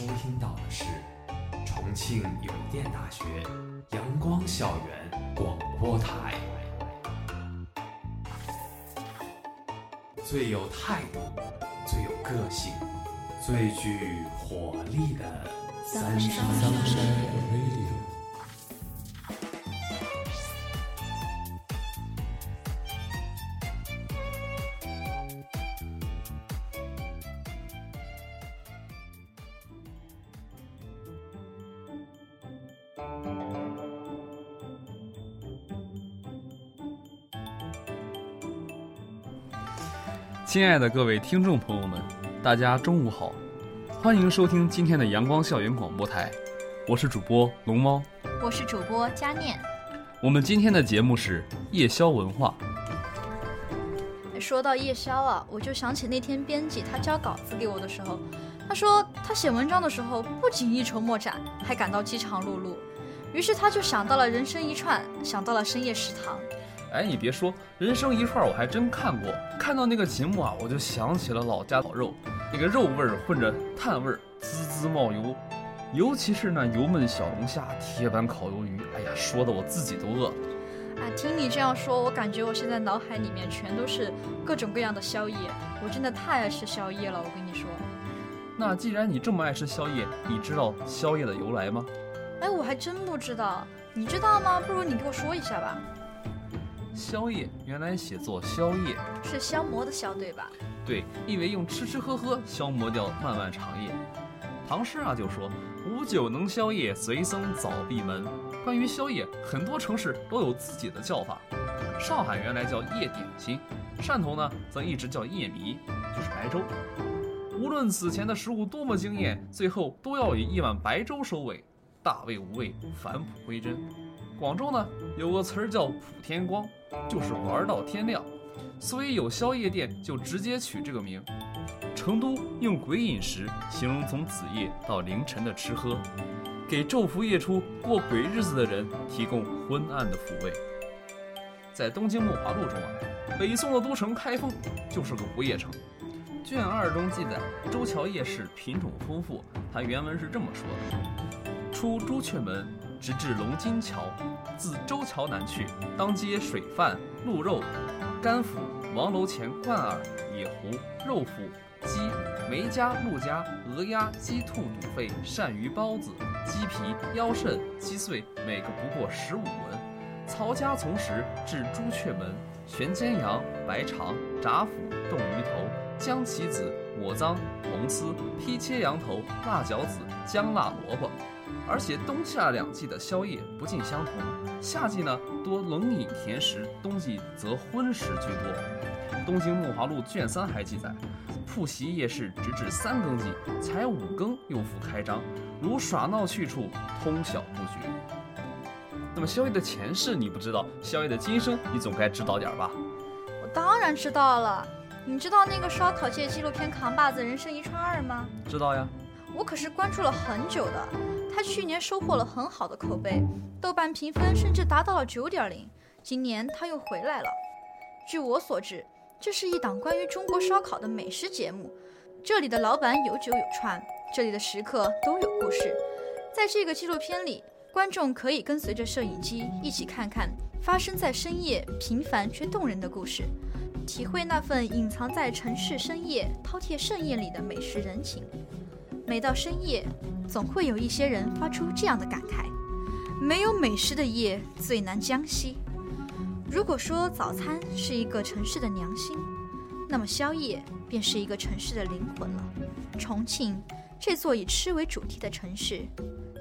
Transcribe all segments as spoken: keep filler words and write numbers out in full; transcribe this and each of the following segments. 收听到的是重庆邮电大学阳光校园广播台，最有态度、最有个性、最具活力的三山 Radio。亲爱的各位听众朋友们，大家中午好，欢迎收听今天的阳光校园广播台，我是主播龙猫，我是主播佳念。我们今天的节目是夜宵文化。说到夜宵啊，我就想起那天编辑他交稿子给我的时候，他说他写文章的时候不仅一筹莫展，还感到饥肠辘辘，于是他就想到了人生一串，想到了深夜食堂。哎，你别说，人生一串我还真看过，看到那个节目啊，我就想起了老家烤肉，那个肉味儿混着炭味儿，滋滋冒油，尤其是那油焖小龙虾、铁板烤鱿鱼，哎呀，说的我自己都饿了。啊，听你这样说，我感觉我现在脑海里面全都是各种各样的宵夜，我真的太爱吃宵夜了，我跟你说。那既然你这么爱吃宵夜，你知道宵夜的由来吗？哎，我还真不知道，你知道吗？不如你给我说一下吧。宵夜原来写作宵夜，是消磨的消，对吧？对，因为用吃吃喝喝消磨掉漫漫长夜。唐诗啊就说无酒能宵夜，随僧早闭门。关于宵夜，很多城市都有自己的叫法。上海原来叫夜点心，汕头呢则一直叫夜迷，就是白粥。无论此前的食物多么惊艳，最后都要以一碗白粥收尾，大味无味，返璞归真。广州呢有个词儿叫普天光，就是玩到天亮，所以有宵夜店就直接取这个名。成都用鬼饮食形容从子夜到凌晨的吃喝，给昼伏夜出过鬼日子的人提供昏暗的抚慰。在东京木华录中啊，北宋的都城开封就是个不夜城。卷二中记载周桥夜市品种丰富，它原文是这么说的：出朱雀门直至龙津桥，自周桥南去，当街水饭、鹿肉、干腐、王楼前灌饵、野狐、肉脯、鸡、梅家、鹿家、鹅鸭、鸡兔肚肺、鳝鱼包子、鸡皮、腰肾、鸡碎，每个不过十五文。曹家从食至朱雀门，悬煎羊、白肠、炸腐、冻鱼头、姜棋子、抹脏、红丝、劈切羊头、辣饺子、姜辣萝卜。而且冬夏两季的宵夜不尽相同，夏季呢多冷饮甜食，冬季则荤食居多。东京木华录卷三还记载，铺席夜市直至三更季，才五更又复开张，如耍闹去处，通晓不绝。那么宵夜的前世你不知道，宵夜的今生你总该知道点吧？我当然知道了。你知道那个烧烤界纪录片扛把子人生一串二吗？知道呀，我可是关注了很久的。他去年收获了很好的口碑，豆瓣评分甚至达到了 九点零， 今年他又回来了。据我所知，这是一档关于中国烧烤的美食节目，这里的老板有酒有串，这里的食客都有故事。在这个纪录片里，观众可以跟随着摄影机一起看看发生在深夜平凡却动人的故事，体会那份隐藏在城市深夜饕餮盛宴里的美食人情。每到深夜，总会有一些人发出这样的感慨：没有美食的夜最难将息。如果说早餐是一个城市的良心，那么宵夜便是一个城市的灵魂了。重庆这座以吃为主题的城市，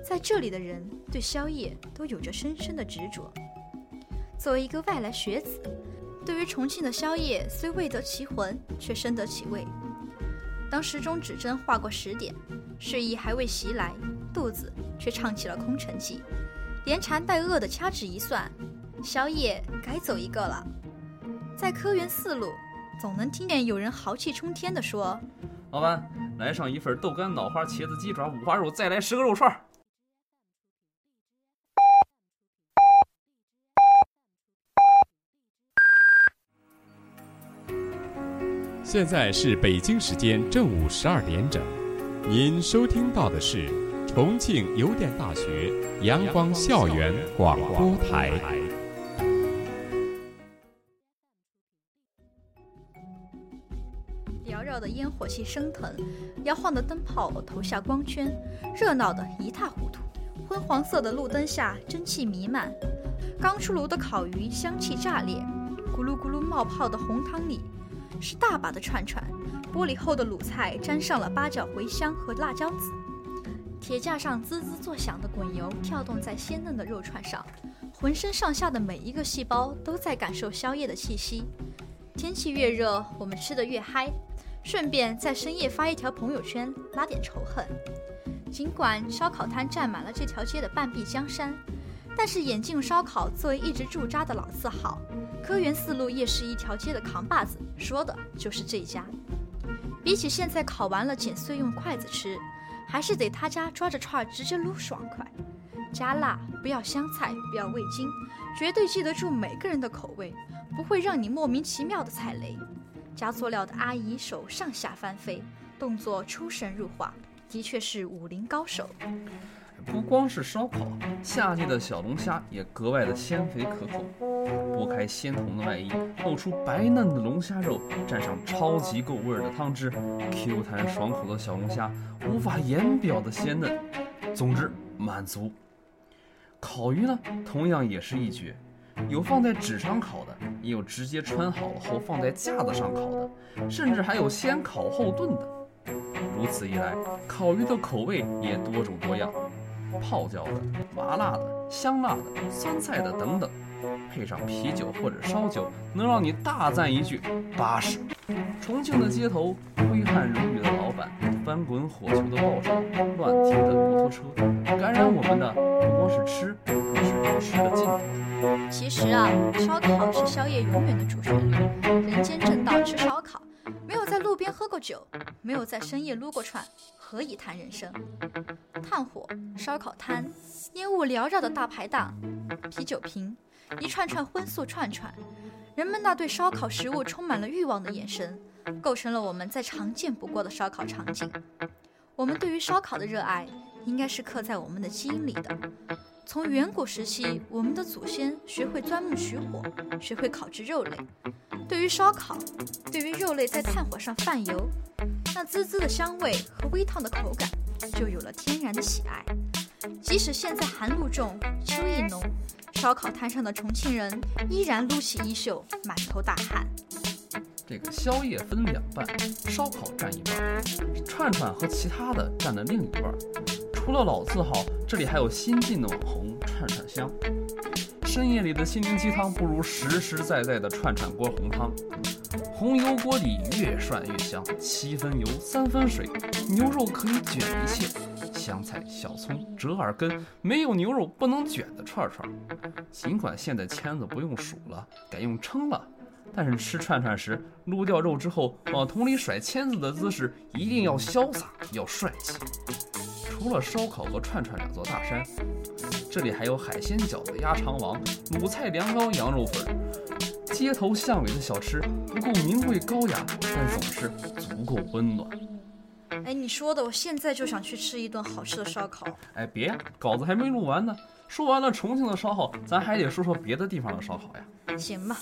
在这里的人对宵夜都有着深深的执着。作为一个外来学子，对于重庆的宵夜虽未得其魂，却深得其味。当时钟指针划过十点，睡意还未袭来，肚子却唱起了空城计，连馋带饿的掐指一算，宵夜该走一个了。在科园四路，总能听见有人豪气冲天地说：“老板，来上一份豆干、脑花、茄子、鸡爪、五花肉，再来十个肉串。”现在是北京时间正午十二点整，您收听到的是重庆邮电大学阳光校园广播台。缭绕的烟火气升腾，摇晃的灯泡投下光圈，热闹的一塌糊涂。昏黄色的路灯下，蒸汽弥漫，刚出炉的烤鱼香气炸裂，咕噜咕噜冒泡的红汤里是大把的串串，玻璃后的卤菜沾上了八角茴香和辣椒籽，铁架上滋滋作响的滚油跳动在鲜嫩的肉串上，浑身上下的每一个细胞都在感受宵夜的气息。天气越热，我们吃得越嗨，顺便在深夜发一条朋友圈，拉点仇恨。尽管烧烤摊占满了这条街的半壁江山，但是眼镜烧烤作为一直驻扎的老字号，科园四路夜市一条街的扛把子，说的就是这家。比起现在烤完了剪碎用筷子吃，还是得他家抓着串直接撸爽快，加辣不要香菜，不要味精，绝对记得住每个人的口味，不会让你莫名其妙的踩雷。加佐料的阿姨手上下翻飞，动作出神入化，的确是武林高手。不光是烧烤，夏季的小龙虾也格外的鲜肥可口。剥开鲜红的外衣，露出白嫩的龙虾肉，蘸上超级够味的汤汁 ，Q 弹爽口的小龙虾无法言表的鲜嫩。总之满足。烤鱼呢，同样也是一绝，有放在纸上烤的，也有直接穿好后放在架子上烤的，甚至还有先烤后炖的。如此一来，烤鱼的口味也多种多样。泡椒的、麻辣的、香辣的、酸菜的等等，配上啤酒或者烧酒，能让你大赞一句巴适。重庆的街头，挥汗如雨的老板，翻滚火球的爆炒，乱停的摩托车，感染我们的不光是吃，更是吃的劲头。其实啊，烧烤是宵夜永远的主旋律。人间正道吃烧烤，没有在路边喝过酒，没有在深夜撸过串，何以谈人生？炭火、烧烤摊、烟雾缭绕的大排档、啤酒瓶、一串串荤素串串，人们那对烧烤食物充满了欲望的眼神，构成了我们再常见不过的烧烤场景。我们对于烧烤的热爱，应该是刻在我们的基因里的。从远古时期，我们的祖先学会钻木取火，学会烤制肉类。对于烧烤，对于肉类在炭火上泛油，那滋滋的香味和微烫的口感，就有了天然的喜爱。即使现在寒露重，秋意浓，烧烤摊上的重庆人依然撸起衣袖，满头大汗。这个宵夜分两半，烧烤占一半，串串和其他的占了另一半。除了老字号，这里还有新晋的网红串串香。深夜里的心灵鸡汤不如实实在在的串串锅红汤。红油锅里越涮越香，七分油三分水，牛肉可以卷一切，香菜、小葱、折耳根，没有牛肉不能卷的串串。尽管现在签子不用数了，改用称了，但是吃串串时，撸掉肉之后往桶里甩签子的姿势一定要潇洒，要帅气。除了烧烤和串串两座大山，这里还有海鲜饺子、鸭肠王、卤菜凉糕、羊肉粉。街头巷尾的小吃不够名贵高雅，但总是足够温暖。哎，你说的，我现在就想去吃一顿好吃的烧烤。哎，别，稿子还没录完呢。说完了重庆的烧烤，咱还得说说别的地方的烧烤呀。行吧。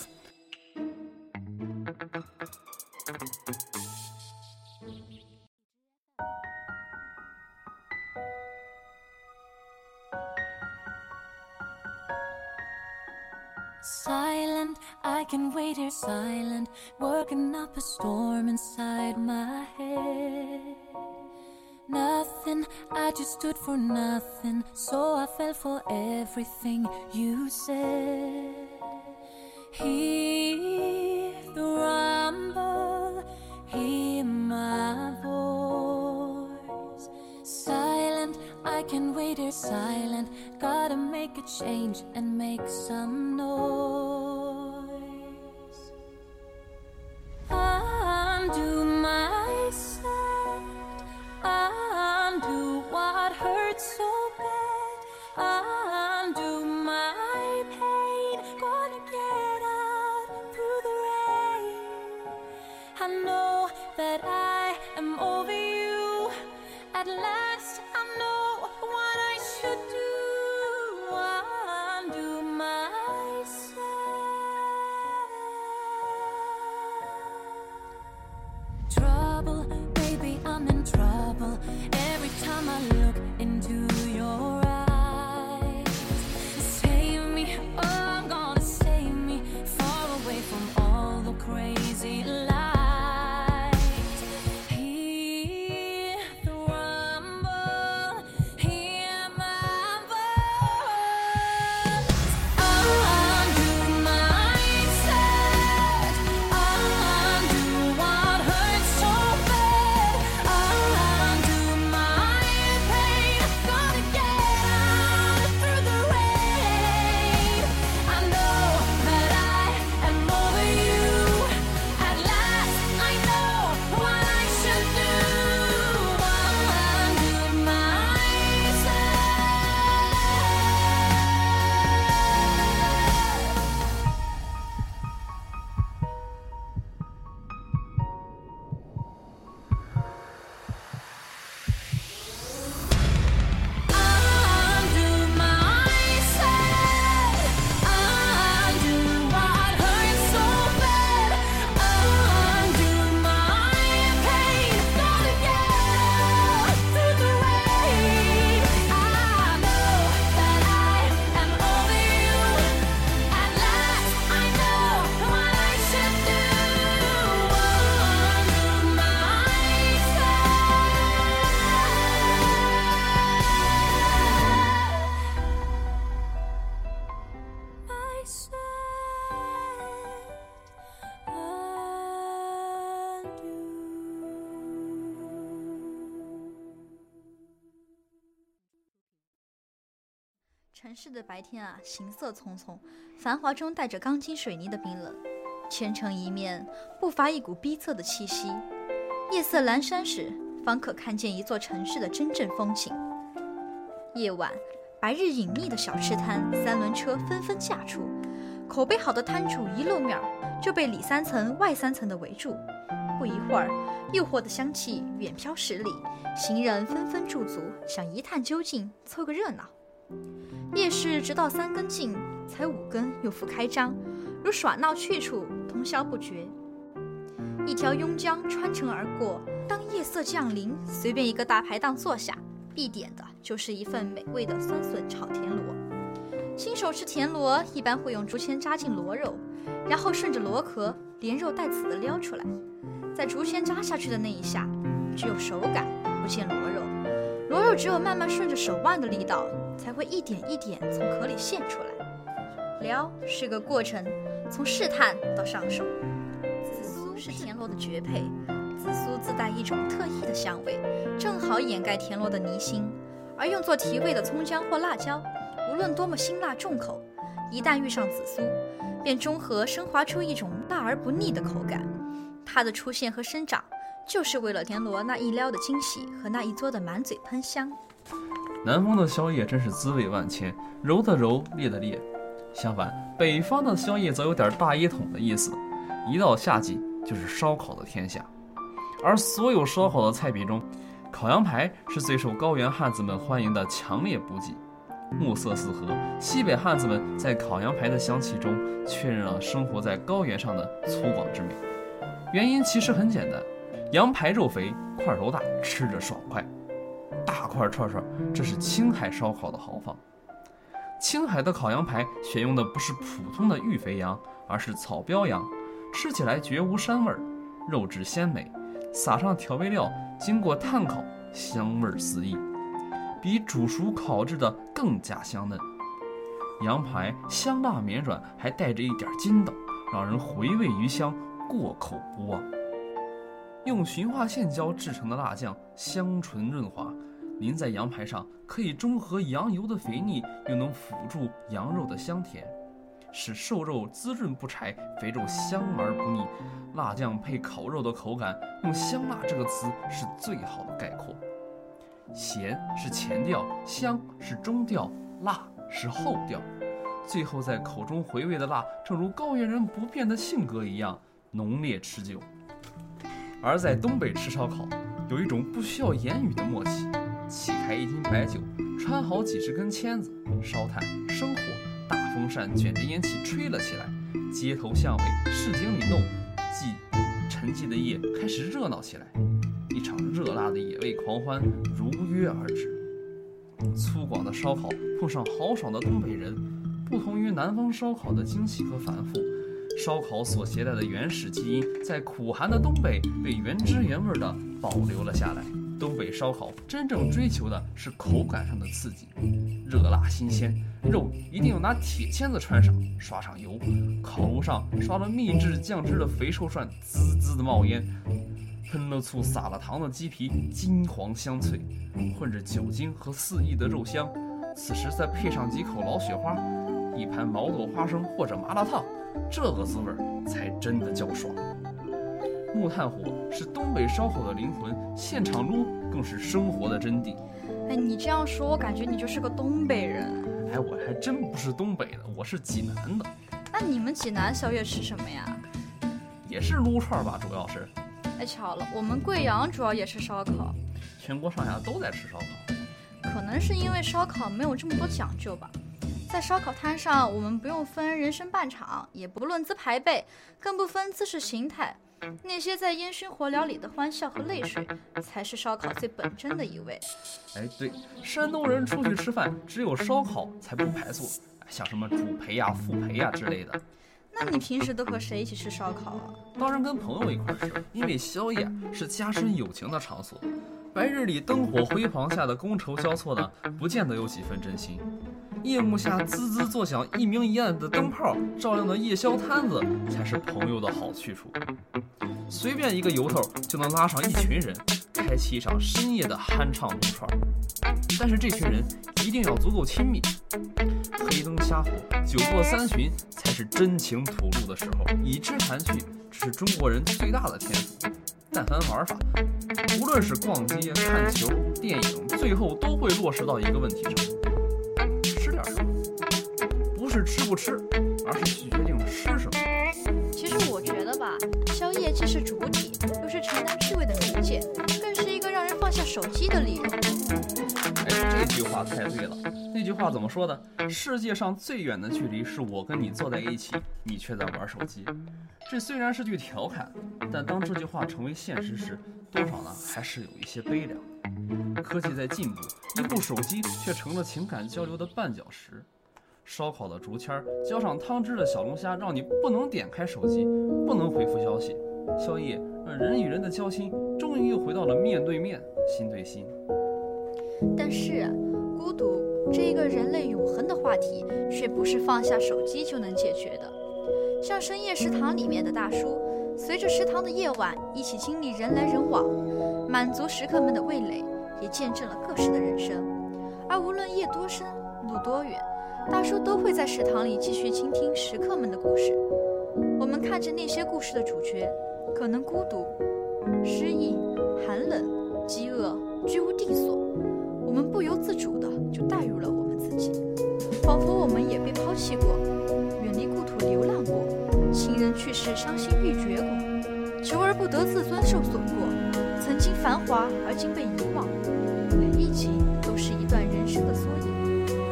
Silent, I can wait here silent, working up a storm inside my head. Nothing, I just stood for nothing, so I fell for everything you said. Hear the rumble, hear my voice. Silent, I can wait here silent, gotta make a change and make some noise. Undo my side, undo what hurts so bad, undo my pain, gonna get out through the rain. I know that I am over you, I 城市的白天啊，行色匆匆，繁华中带着钢筋水泥的冰冷，千城一面不乏一股逼仄的气息。夜色阑珊时，方可看见一座城市的真正风景。夜晚，白日隐匿的小吃摊、三轮车纷纷驾出，口碑好的摊主一露面就被里三层外三层的围住。不一会儿，诱惑的香气远飘十里，行人纷纷驻足，想一探究竟，凑个热闹。夜市直到三更尽，才五更又复开张，如耍闹去处，通宵不绝。一条邕江穿城而过，当夜色降临，随便一个大排档坐下，必点的就是一份美味的酸笋炒田螺。新手吃田螺一般会用竹签扎进螺肉，然后顺着螺壳连肉带刺的撩出来。在竹签扎下去的那一下，只有手感，不见螺肉，螺肉只有慢慢顺着手腕的力道才会一点一点从壳里现出来。撩是个过程，从试探到上手。紫苏是田螺的绝配，紫苏自带一种特异的香味，正好掩盖田螺的泥腥。而用作提味的葱姜或辣椒，无论多么辛辣重口，一旦遇上紫苏，便中和升华出一种辣而不腻的口感。它的出现和生长，就是为了田螺那一撩的惊喜和那一嘬的满嘴喷香。南方的宵夜真是滋味万千，柔的柔，烈的烈。相反，北方的宵夜则有点大一统的意思，一到夏季就是烧烤的天下。而所有烧烤的菜品中，烤羊排是最受高原汉子们欢迎的强烈补给。暮色四合，西北汉子们在烤羊排的香气中确认了生活在高原上的粗犷之美。原因其实很简单，羊排肉肥，块头大，吃着爽快。大块串串，这是青海烧烤的豪放。青海的烤羊排选用的不是普通的育肥羊，而是草标羊，吃起来绝无膻味，肉质鲜美，撒上调味料，经过炭烤，香味四溢，比煮熟烤制的更加香嫩。羊排香辣绵软，还带着一点筋道，让人回味余香，过口不忘。用循化线椒制成的辣酱香醇润滑，淋在羊排上，可以中和羊油的肥腻，又能辅助羊肉的香甜，使瘦肉滋润不柴，肥肉香而不腻。辣酱配烤肉的口感，用香辣这个词是最好的概括。咸是前调，香是中调，辣是后调。最后在口中回味的辣，正如高原人不变的性格一样，浓烈持久。而在东北吃烧烤，有一种不需要言语的默契。沏开一斤白酒，穿好几十根签子，烧炭生火，大风扇卷着烟气吹了起来，街头巷尾，市井里弄，既沉寂的夜开始热闹起来，一场热辣的野味狂欢如约而至。粗犷的烧烤碰上豪爽的东北人，不同于南方烧烤的精细和繁复，烧烤所携带的原始基因在苦寒的东北被原汁原味的保留了下来。东北烧烤真正追求的是口感上的刺激，热辣新鲜，肉一定要拿铁签子穿上，刷上油，烤炉上刷了秘制酱汁的肥瘦涮滋滋的冒烟，喷了醋撒了糖的鸡皮金黄香脆，混着酒精和肆意的肉香，此时再配上几口老雪花，一盘毛豆花生或者麻辣烫，这个滋味才真的叫爽。木炭火是东北烧烤的灵魂，现场炉更是生活的真谛。哎，你这样说我感觉你就是个东北人。哎，我还真不是东北的，我是济南的。那你们济南宵夜吃什么呀？也是撸串吧，主要是。哎，巧了，我们贵阳主要也吃烧烤，全国上下都在吃烧烤。可能是因为烧烤没有这么多讲究吧。在烧烤摊上，我们不用分人身半场，也不论资排辈，更不分姿势形态。那些在烟熏火燎里的欢笑和泪水，才是烧烤最本真的一味。哎，对，山东人出去吃饭，只有烧烤才不排座，像什么主陪呀、副陪呀之类的。那你平时都和谁一起吃烧烤啊？当然跟朋友一块吃，因为宵夜是加深友情的场所。白日里灯火辉煌下的觥筹交错的，不见得有几分真心。夜幕下滋滋作响、一明一暗的灯泡照亮的夜宵摊子，才是朋友的好去处。随便一个由头就能拉上一群人，开启一场深夜的酣畅撸串。但是这群人一定要足够亲密，黑灯瞎火，酒过三巡，才是真情吐露的时候。以知谈趣是中国人最大的天赋，但凡玩法，无论是逛街、看球、电影，最后都会落实到一个问题上。不是吃不吃，而是决定吃什么。其实我觉得吧，宵夜既是主体，又是承担趣味的媒介，更是一个让人放下手机的理由。哎，这句话太对了。那句话怎么说的？世界上最远的距离是我跟你坐在一起，你却在玩手机。这虽然是句调侃，但当这句话成为现实时，多少呢，还是有一些悲凉。科技在进步，一部手机却成了情感交流的绊脚石。烧烤的竹签浇上汤汁的小龙虾，让你不能点开手机，不能回复消息。宵夜让人与人的交心终于又回到了面对面、心对心。但是孤独这个人类永恒的话题，却不是放下手机就能解决的。像深夜食堂里面的大叔，随着食堂的夜晚一起经历人来人往，满足食客们的味蕾，也见证了各式的人生。而无论夜多深、路多远，大叔都会在食堂里继续倾听食客们的故事。我们看着那些故事的主角，可能孤独、失意、寒冷、饥饿、居无定所，我们不由自主的就带入了我们自己，仿佛我们也被抛弃过，远离故土流浪过，亲人去世伤心欲绝过，求而不得自尊受损过，曾经繁华而今被遗忘。每一集都是一段人生的缩影。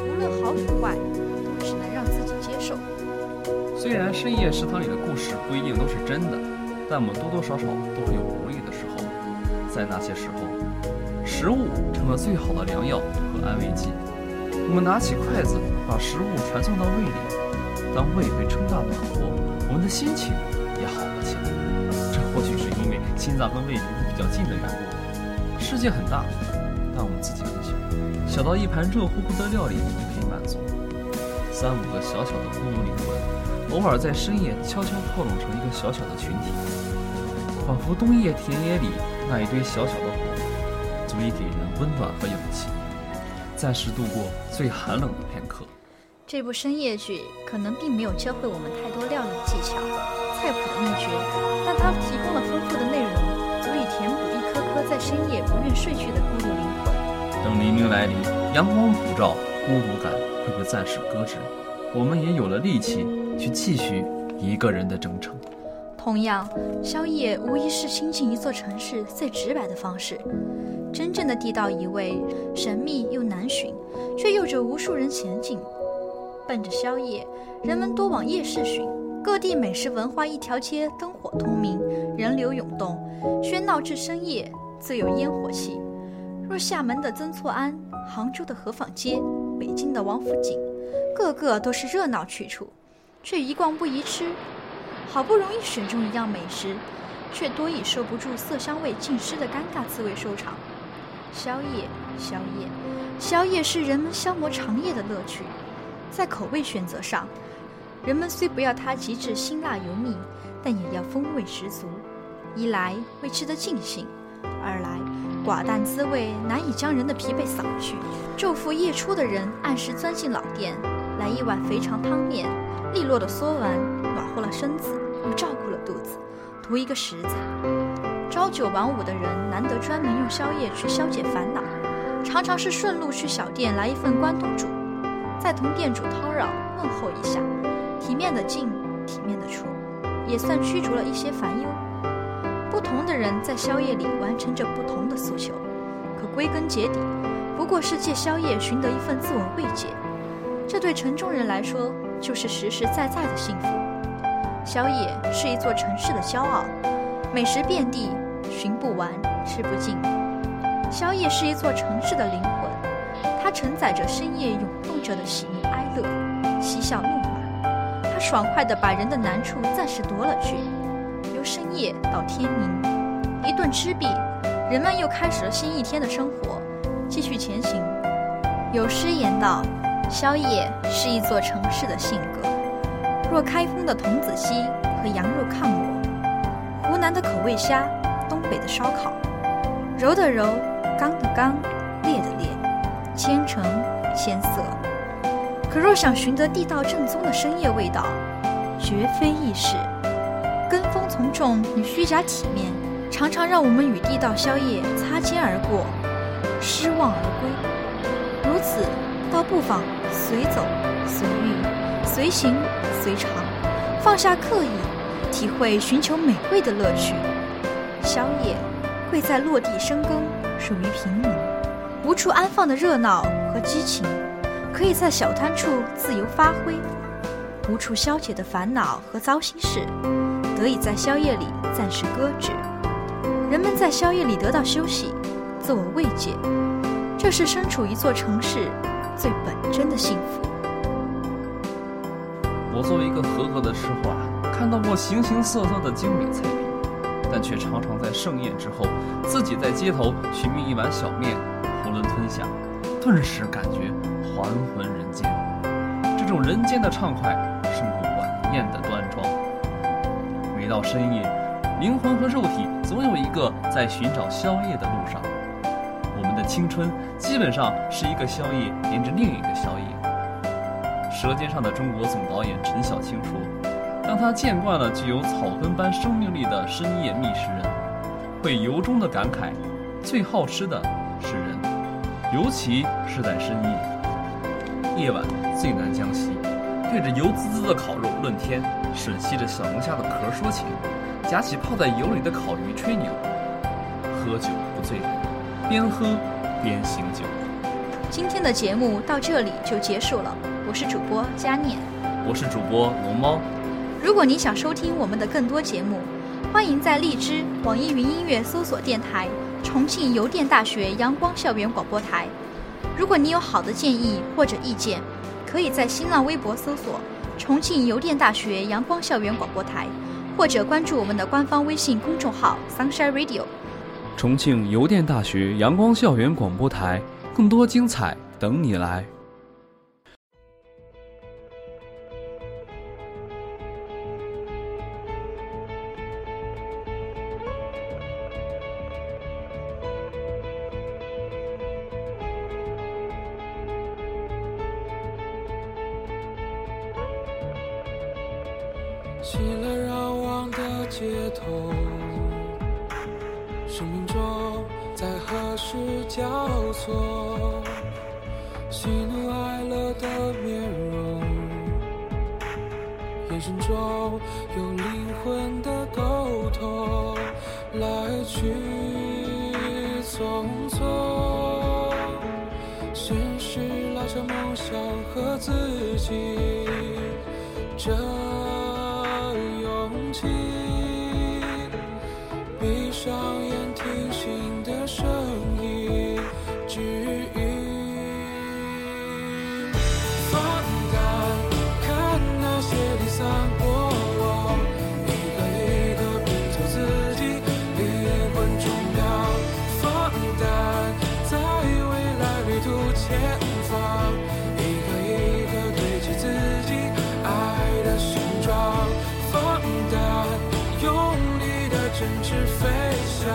无论好与坏，都是能让自己接受。虽然深夜食堂里的故事不一定都是真的，但我们多多少少都会有无力的时候。在那些时候，食物成了最好的良药和安慰剂。我们拿起筷子，把食物传送到胃里。当胃被撑大暖和，我们的心情也好了起来。这或许是因为心脏和胃离得比较近的缘故。世界很大，但我们自己很小，小到一盘热乎乎的料理就可以满足，三五个小小的孤独灵魂，偶尔在深夜悄悄靠拢成一个小小的群体，仿佛冬夜田野里那一堆小小的火，足以给人温暖和勇气，暂时度过最寒冷的片刻。这部深夜剧可能并没有教会我们太多料理技巧、菜谱的秘诀，但它提供了丰富的内容，足以填补一颗颗在深夜不愿睡去的孤独灵魂。等黎明来临，阳光普照，孤独感会被暂时搁置，我们也有了力气去继续一个人的征程。同样，宵夜无疑是亲近一座城市最直白的方式，真正的地道一味，神秘又难寻，却诱着无数人前进。奔着宵夜，人们多往夜市寻，各地美食文化一条街灯火通明，人流涌动，喧闹至深夜，最有烟火气。若厦门的曾厝垵，杭州的河坊街，北京的王府井，个个都是热闹去处，却一逛不宜吃。好不容易选中一样美食，却多以受不住色香味尽失的尴尬滋味收场。宵夜，宵夜，宵夜是人们消磨长夜的乐趣。在口味选择上，人们虽不要它极致辛辣油腻，但也要风味十足。一来为吃得尽兴，二来寡淡滋味难以将人的疲惫扫去。昼伏夜出的人按时钻进老店，来一碗肥肠汤面，利落的嗦完，暖和了身子，又照顾了肚子，图一个实在。朝九晚五的人难得专门用宵夜去消解烦恼，常常是顺路去小店来一份关东煮，再同店主叨扰问候一下，体面的进，体面的出，也算驱逐了一些烦忧。不同的人在宵夜里完成着不同的诉求，可归根结底，不过是借宵夜寻得一份自我慰藉。这对城中人来说，就是实实在在的幸福。宵夜是一座城市的骄傲，美食遍地，寻不完，吃不尽。宵夜是一座城市的灵魂，它承载着深夜涌动着的喜怒哀乐，嬉笑怒骂。它爽快地把人的难处暂时夺了去。由深夜到天明，一顿吃毕，人们又开始了新一天的生活，继续前行。有诗言道，宵夜是一座城市的性格，若开封的童子鸡和羊肉炕馍，湖南的口味虾，东北的烧烤，柔的柔，刚的刚，烈的烈，千城千色。可若想寻得地道正宗的深夜味道，绝非易事。跟风从众与虚假体面，常常让我们与地道宵夜擦肩而过，失望而归。如此倒不妨随走随遇，随行随尝，放下刻意，体会寻求美味的乐趣。宵夜贵在落地生根，属于平民，无处安放的热闹和激情，可以在小摊处自由发挥，无处消解的烦恼和糟心事，得以在宵夜里暂时搁置。人们在宵夜里得到休息，自我慰藉，这是身处一座城市最本真的幸福。我作为一个合格的吃货，看到过形形色色的精美菜品，但却常常在盛宴之后，自己在街头寻觅一碗小面，囫囵吞下，顿时感觉还魂人间。这种人间的畅快，胜过晚宴的端庄。每到深夜，灵魂和肉体总有一个在寻找宵夜的路上。我们的青春基本上是一个宵夜连着另一个宵夜。舌尖上的中国总导演陈小青说，当他见惯了具有草根般生命力的深夜觅食人，会由衷的感慨，最好吃的是人，尤其是在深夜。夜晚最难将息，对着油滋滋的烤肉论天，吮吸着小龙虾的壳说情，夹起泡在油里的烤鱼吹牛。喝酒不醉人，边喝边醒酒。今天的节目到这里就结束了，我是主播佳念，我是主播龙猫。如果你想收听我们的更多节目，欢迎在荔枝、网易云音乐搜索电台重庆邮电大学阳光校园广播台。如果你有好的建议或者意见，可以在新浪微博搜索重庆邮电大学阳光校园广播台，或者关注我们的官方微信公众号 Sunshine Radio。重庆邮电大学阳光校园广播台，更多精彩等你来。起了绕望的街头，生命中在何时交错，喜怒哀乐的面容，人生中有灵魂的沟通，来去匆匆，现实拉扯梦想和自己，这勇气闭上眼听心的声音指引，放胆看那些离散过往，一个一个拼凑自己灵魂重量，放胆在未来旅途前方，一个一个堆砌自己爱的形状，放胆用力的振翅飞翔，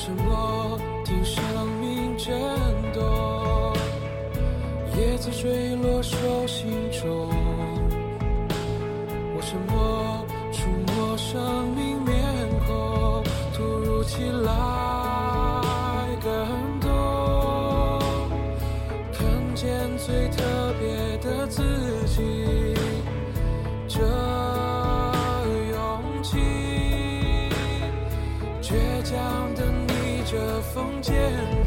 沉默听生命震动，叶子坠落手心中，我沉默触摸生命面孔，突如其来感动，看见最特别的自己，这倔强的逆着风渐